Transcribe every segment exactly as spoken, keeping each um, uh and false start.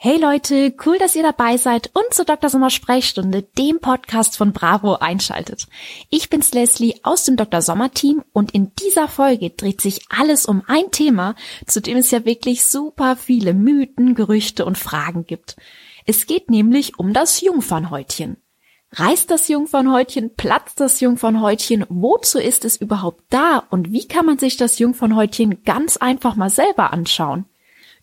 Hey Leute, cool, dass ihr dabei seid und zu Doktor Sommer Sprechstunde, dem Podcast von Bravo, einschaltet. Ich bin's Leslie aus dem Doktor Sommer Team und in dieser Folge dreht sich alles um ein Thema, zu dem es ja wirklich super viele Mythen, Gerüchte und Fragen gibt. Es geht nämlich um das Jungfernhäutchen. Reißt das Jungfernhäutchen, platzt das Jungfernhäutchen, wozu ist es überhaupt da und wie kann man sich das Jungfernhäutchen ganz einfach mal selber anschauen?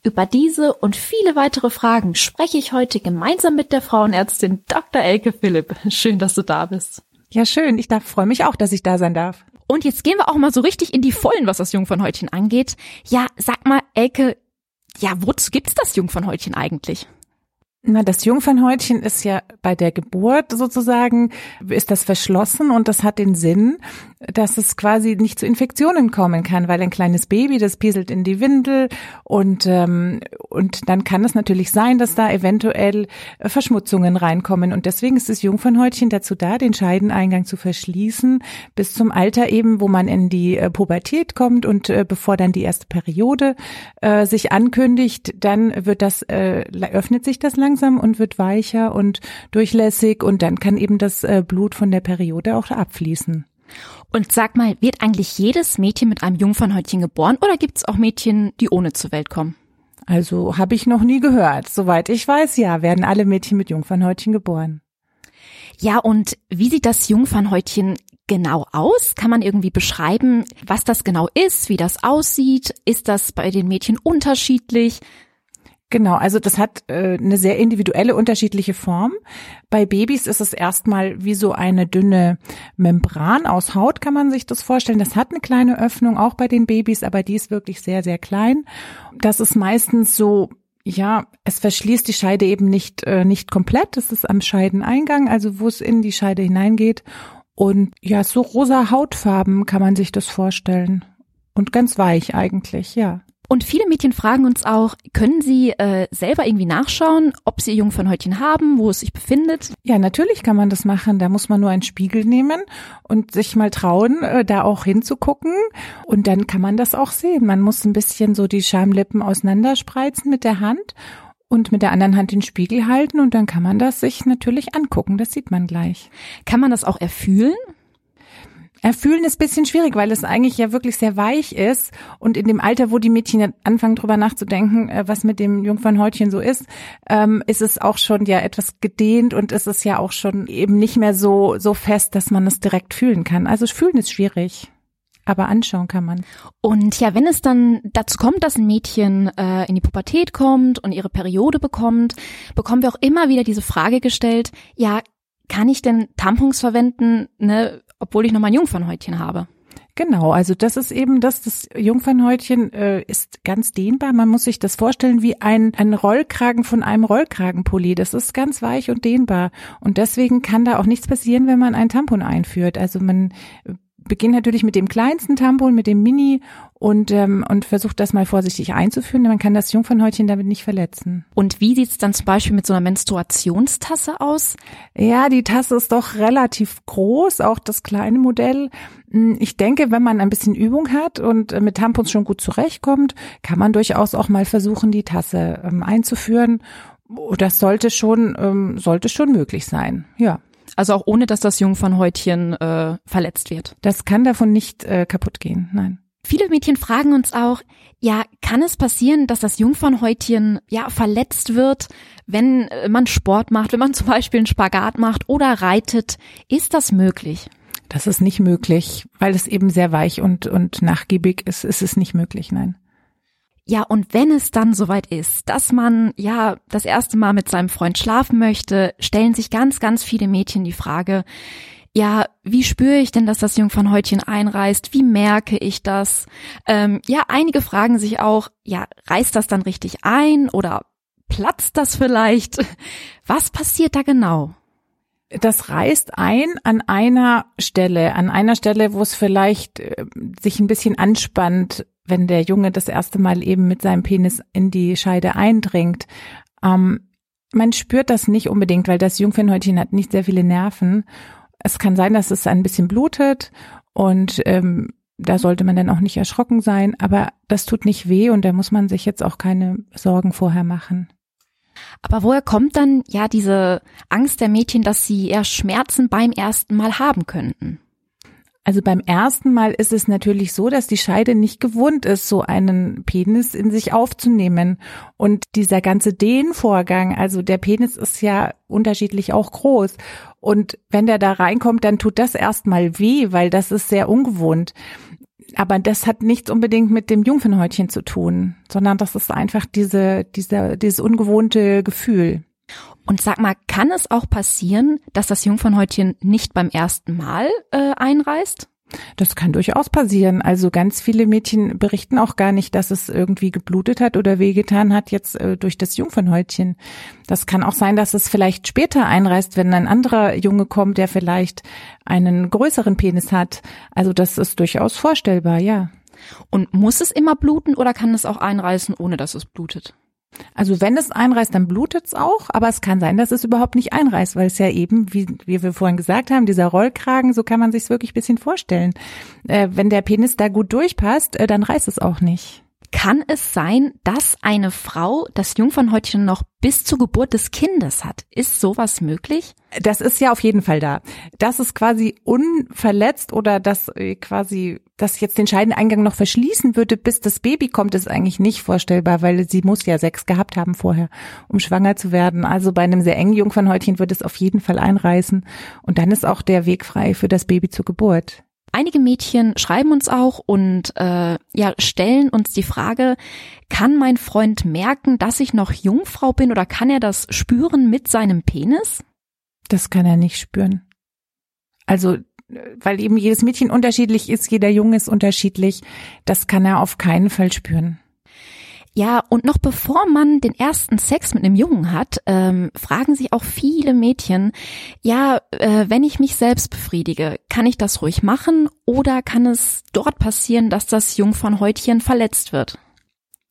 Über diese und viele weitere Fragen spreche ich heute gemeinsam mit der Frauenärztin Doktor Elke Philipp. Schön, dass du da bist. Ja, schön. Ich freue mich auch, dass ich da sein darf. Und jetzt gehen wir auch mal so richtig in die Vollen, was das Jungfernhäutchen angeht. Ja, sag mal, Elke, ja, wozu gibt's das Jungfernhäutchen eigentlich? Na, das Jungfernhäutchen ist ja bei der Geburt sozusagen, ist das verschlossen und das hat den Sinn, dass es quasi nicht zu Infektionen kommen kann, weil ein kleines Baby, das pieselt in die Windel und ähm, und dann kann es natürlich sein, dass da eventuell Verschmutzungen reinkommen und deswegen ist das Jungfernhäutchen dazu da, den Scheideneingang zu verschließen bis zum Alter eben, wo man in die Pubertät kommt und äh, bevor dann die erste Periode äh, sich ankündigt, dann wird das äh, öffnet sich das langsam. Und wird weicher und durchlässig und dann kann eben das Blut von der Periode auch abfließen. Und sag mal, wird eigentlich jedes Mädchen mit einem Jungfernhäutchen geboren oder gibt es auch Mädchen, die ohne zur Welt kommen? Also habe ich noch nie gehört. Soweit ich weiß, ja, werden alle Mädchen mit Jungfernhäutchen geboren. Ja, und wie sieht das Jungfernhäutchen genau aus? Kann man irgendwie beschreiben, was das genau ist, wie das aussieht? Ist das bei den Mädchen unterschiedlich? Genau, also das hat äh, eine sehr individuelle, unterschiedliche Form. Bei Babys ist es erstmal wie so eine dünne Membran aus Haut, kann man sich das vorstellen. Das hat eine kleine Öffnung, auch bei den Babys, aber die ist wirklich sehr, sehr klein. Das ist meistens so, ja, es verschließt die Scheide eben nicht, äh, nicht komplett. Das ist am Scheideneingang, also wo es in die Scheide hineingeht. Und ja, so rosa Hautfarben kann man sich das vorstellen. Und ganz weich eigentlich, ja. Und viele Mädchen fragen uns auch, können sie äh, selber irgendwie nachschauen, ob sie ihr Jungfernhäutchen haben, wo es sich befindet? Ja, natürlich kann man das machen. Da muss man nur einen Spiegel nehmen und sich mal trauen, äh, da auch hinzugucken. Und dann kann man das auch sehen. Man muss ein bisschen so die Schamlippen auseinanderspreizen mit der Hand und mit der anderen Hand den Spiegel halten. Und dann kann man das sich natürlich angucken. Das sieht man gleich. Kann man das auch erfühlen? Erfühlen ist ein bisschen schwierig, weil es eigentlich ja wirklich sehr weich ist und in dem Alter, wo die Mädchen anfangen drüber nachzudenken, was mit dem Jungfernhäutchen so ist, ist es auch schon ja etwas gedehnt und es ist ja auch schon eben nicht mehr so so fest, dass man es direkt fühlen kann. Also fühlen ist schwierig, aber anschauen kann man. Und ja, wenn es dann dazu kommt, dass ein Mädchen äh, in die Pubertät kommt und ihre Periode bekommt, bekommen wir auch immer wieder diese Frage gestellt, ja, kann ich denn Tampons verwenden, ne, obwohl ich noch mein Jungfernhäutchen habe? Genau, also das ist eben das, das Jungfernhäutchen äh, ist ganz dehnbar. Man muss sich das vorstellen wie ein, ein Rollkragen von einem Rollkragenpulli. Das ist ganz weich und dehnbar. Und deswegen kann da auch nichts passieren, wenn man ein Tampon einführt. Also man beginnt natürlich mit dem kleinsten Tampon, mit dem Mini und ähm, und versucht das mal vorsichtig einzuführen. Man kann das Jungfernhäutchen damit nicht verletzen. Und wie sieht's dann zum Beispiel mit so einer Menstruationstasse aus? Ja, die Tasse ist doch relativ groß, auch das kleine Modell. Ich denke, wenn man ein bisschen Übung hat und mit Tampons schon gut zurechtkommt, kann man durchaus auch mal versuchen, die Tasse ähm, einzuführen. Das sollte schon ähm, sollte schon möglich sein, ja. Also auch ohne, dass das Jungfernhäutchen äh, verletzt wird. Das kann davon nicht äh, kaputt gehen, nein. Viele Mädchen fragen uns auch, ja, kann es passieren, dass das Jungfernhäutchen ja verletzt wird, wenn man Sport macht, wenn man zum Beispiel einen Spagat macht oder reitet? Ist das möglich? Das ist nicht möglich, weil es eben sehr weich und, und nachgiebig ist. Es ist nicht möglich, nein. Ja, und wenn es dann soweit ist, dass man ja das erste Mal mit seinem Freund schlafen möchte, stellen sich ganz, ganz viele Mädchen die Frage, ja, wie spüre ich denn, dass das Jungfernhäutchen einreißt? Wie merke ich das? Ähm, ja, einige fragen sich auch, ja, reißt das dann richtig ein oder platzt das vielleicht? Was passiert da genau? Das reißt ein an einer Stelle, an einer Stelle, wo es vielleicht äh, sich ein bisschen anspannt, wenn der Junge das erste Mal eben mit seinem Penis in die Scheide eindringt. Ähm, man spürt das nicht unbedingt, weil das Jungfernhäutchen hat nicht sehr viele Nerven. Es kann sein, dass es ein bisschen blutet und ähm, da sollte man dann auch nicht erschrocken sein, aber das tut nicht weh und da muss man sich jetzt auch keine Sorgen vorher machen. Aber woher kommt dann ja diese Angst der Mädchen, dass sie eher Schmerzen beim ersten Mal haben könnten? Also beim ersten Mal ist es natürlich so, dass die Scheide nicht gewohnt ist, so einen Penis in sich aufzunehmen. Und dieser ganze Dehnvorgang, also der Penis ist ja unterschiedlich auch groß. Und wenn der da reinkommt, dann tut das erstmal weh, weil das ist sehr ungewohnt. Aber das hat nichts unbedingt mit dem Jungfernhäutchen zu tun, sondern das ist einfach diese, diese, dieses ungewohnte Gefühl. Und sag mal, kann es auch passieren, dass das Jungfernhäutchen nicht beim ersten Mal äh, einreißt? Das kann durchaus passieren. Also ganz viele Mädchen berichten auch gar nicht, dass es irgendwie geblutet hat oder wehgetan hat jetzt äh, durch das Jungfernhäutchen. Das kann auch sein, dass es vielleicht später einreißt, wenn ein anderer Junge kommt, der vielleicht einen größeren Penis hat. Also das ist durchaus vorstellbar, ja. Und muss es immer bluten oder kann es auch einreißen, ohne dass es blutet? Also wenn es einreißt, dann blutet es auch, aber es kann sein, dass es überhaupt nicht einreißt, weil es ja eben, wie, wie wir vorhin gesagt haben, dieser Rollkragen, so kann man sich es wirklich ein bisschen vorstellen. Äh, wenn der Penis da gut durchpasst, äh, dann reißt es auch nicht. Kann es sein, dass eine Frau das Jungfernhäutchen noch bis zur Geburt des Kindes hat? Ist sowas möglich? Das ist ja auf jeden Fall da. Das ist quasi unverletzt oder dass quasi, dass jetzt den Scheideneingang noch verschließen würde, bis das Baby kommt, ist eigentlich nicht vorstellbar, weil sie muss ja Sex gehabt haben vorher, um schwanger zu werden. Also bei einem sehr engen Jungfernhäutchen wird es auf jeden Fall einreißen und dann ist auch der Weg frei für das Baby zur Geburt. Einige Mädchen schreiben uns auch und äh, ja stellen uns die Frage, kann mein Freund merken, dass ich noch Jungfrau bin oder kann er das spüren mit seinem Penis? Das kann er nicht spüren. Also, weil eben jedes Mädchen unterschiedlich ist, jeder Junge ist unterschiedlich, das kann er auf keinen Fall spüren. Ja, und noch bevor man den ersten Sex mit einem Jungen hat, ähm, fragen sich auch viele Mädchen, ja, äh, wenn ich mich selbst befriedige, kann ich das ruhig machen oder kann es dort passieren, dass das Jungfernhäutchen verletzt wird?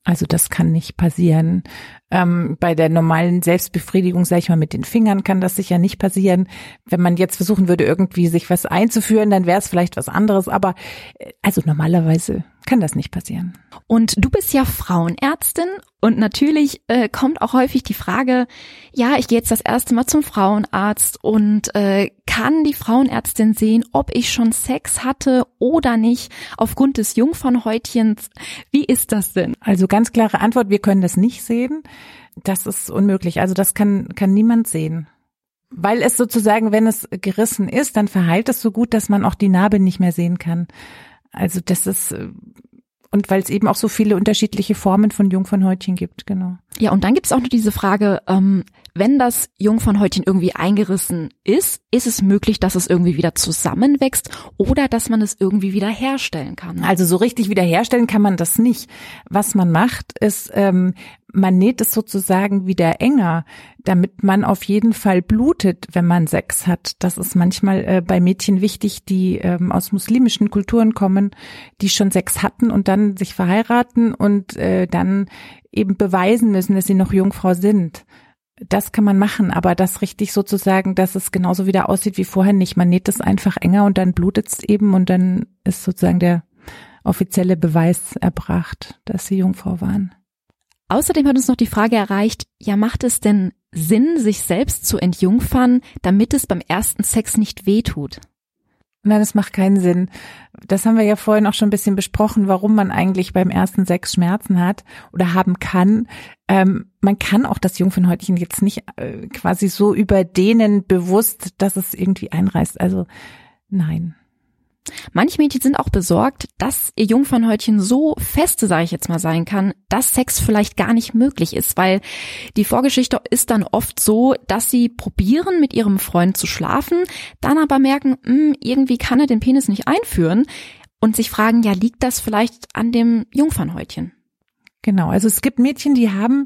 Also das kann nicht passieren. Ähm, bei der normalen Selbstbefriedigung, sage ich mal, mit den Fingern kann das sicher nicht passieren. Wenn man jetzt versuchen würde, irgendwie sich was einzuführen, dann wäre es vielleicht was anderes. Aber also normalerweise kann das nicht passieren. Und du bist ja Frauenärztin und natürlich äh, kommt auch häufig die Frage, ja, ich gehe jetzt das erste Mal zum Frauenarzt und äh, kann die Frauenärztin sehen, ob ich schon Sex hatte oder nicht aufgrund des Jungfernhäutchens? Wie ist das denn? Also ganz klare Antwort, wir können das nicht sehen. Das ist unmöglich. Also das kann, kann niemand sehen. Weil es sozusagen, wenn es gerissen ist, dann verheilt es so gut, dass man auch die Narbe nicht mehr sehen kann. Also das ist, und weil es eben auch so viele unterschiedliche Formen von Jungfernhäutchen gibt, genau. Ja, und dann gibt es auch noch diese Frage, ähm, wenn das Jungfernhäutchen irgendwie eingerissen ist, ist es möglich, dass es irgendwie wieder zusammenwächst oder dass man es irgendwie wieder herstellen kann? Also so richtig wiederherstellen kann man das nicht. Was man macht, ist, ähm, man näht es sozusagen wieder enger, damit man auf jeden Fall blutet, wenn man Sex hat. Das ist manchmal äh, bei Mädchen wichtig, die ähm, aus muslimischen Kulturen kommen, die schon Sex hatten und dann sich verheiraten und äh, dann eben beweisen müssen, dass sie noch Jungfrau sind. Das kann man machen, aber das richtig sozusagen, dass es genauso wieder aussieht wie vorher nicht. Man näht es einfach enger und dann blutet es eben und dann ist sozusagen der offizielle Beweis erbracht, dass sie Jungfrau waren. Außerdem hat uns noch die Frage erreicht, ja, macht es denn Sinn, sich selbst zu entjungfern, damit es beim ersten Sex nicht wehtut? Nein, das macht keinen Sinn. Das haben wir ja vorhin auch schon ein bisschen besprochen, warum man eigentlich beim ersten Sex Schmerzen hat oder haben kann. Ähm, man kann auch das Jungfernhäutchen jetzt nicht äh, quasi so überdehnen bewusst, dass es irgendwie einreißt. Also nein. Manche Mädchen sind auch besorgt, dass ihr Jungfernhäutchen so feste, sage ich jetzt mal, sein kann, dass Sex vielleicht gar nicht möglich ist, weil die Vorgeschichte ist dann oft so, dass sie probieren, mit ihrem Freund zu schlafen, dann aber merken, mh, irgendwie kann er den Penis nicht einführen und sich fragen, ja, liegt das vielleicht an dem Jungfernhäutchen? Genau, also es gibt Mädchen, die haben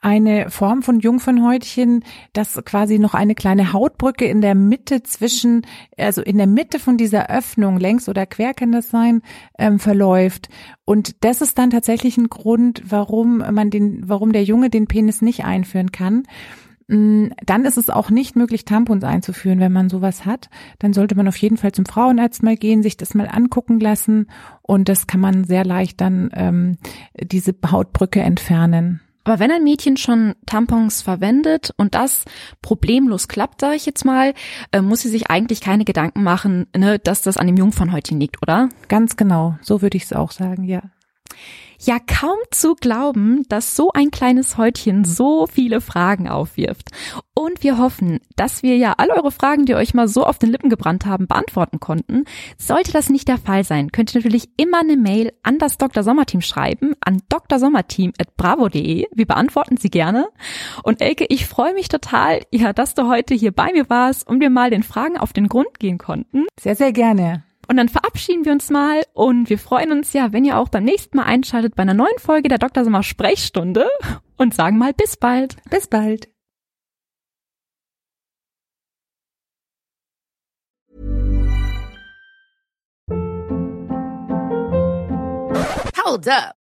eine Form von Jungfernhäutchen, das quasi noch eine kleine Hautbrücke in der Mitte zwischen, also in der Mitte von dieser Öffnung, längs oder quer kann das sein, ähm, verläuft. Und das ist dann tatsächlich ein Grund, warum man den, warum der Junge den Penis nicht einführen kann. Dann ist es auch nicht möglich, Tampons einzuführen, wenn man sowas hat. Dann sollte man auf jeden Fall zum Frauenarzt mal gehen, sich das mal angucken lassen. Und das kann man sehr leicht dann ähm, diese Hautbrücke entfernen. Aber wenn ein Mädchen schon Tampons verwendet und das problemlos klappt, sage ich jetzt mal, muss sie sich eigentlich keine Gedanken machen, ne, dass das an dem Jungfernhäutchen liegt, oder? Ganz genau, so würde ich es auch sagen, ja. Ja, kaum zu glauben, dass so ein kleines Häutchen so viele Fragen aufwirft. Und wir hoffen, dass wir ja alle eure Fragen, die euch mal so auf den Lippen gebrannt haben, beantworten konnten. Sollte das nicht der Fall sein, könnt ihr natürlich immer eine Mail an das Doktor Sommer Team schreiben, an d r sommer team at bravo punkt d e. Wir beantworten sie gerne. Und Elke, ich freue mich total, ja, dass du heute hier bei mir warst und wir mal den Fragen auf den Grund gehen konnten. Sehr, sehr gerne. Und dann verabschieden wir uns mal und wir freuen uns ja, wenn ihr auch beim nächsten Mal einschaltet bei einer neuen Folge der Doktor Sommer Sprechstunde und sagen mal bis bald. Bis bald. Hold up.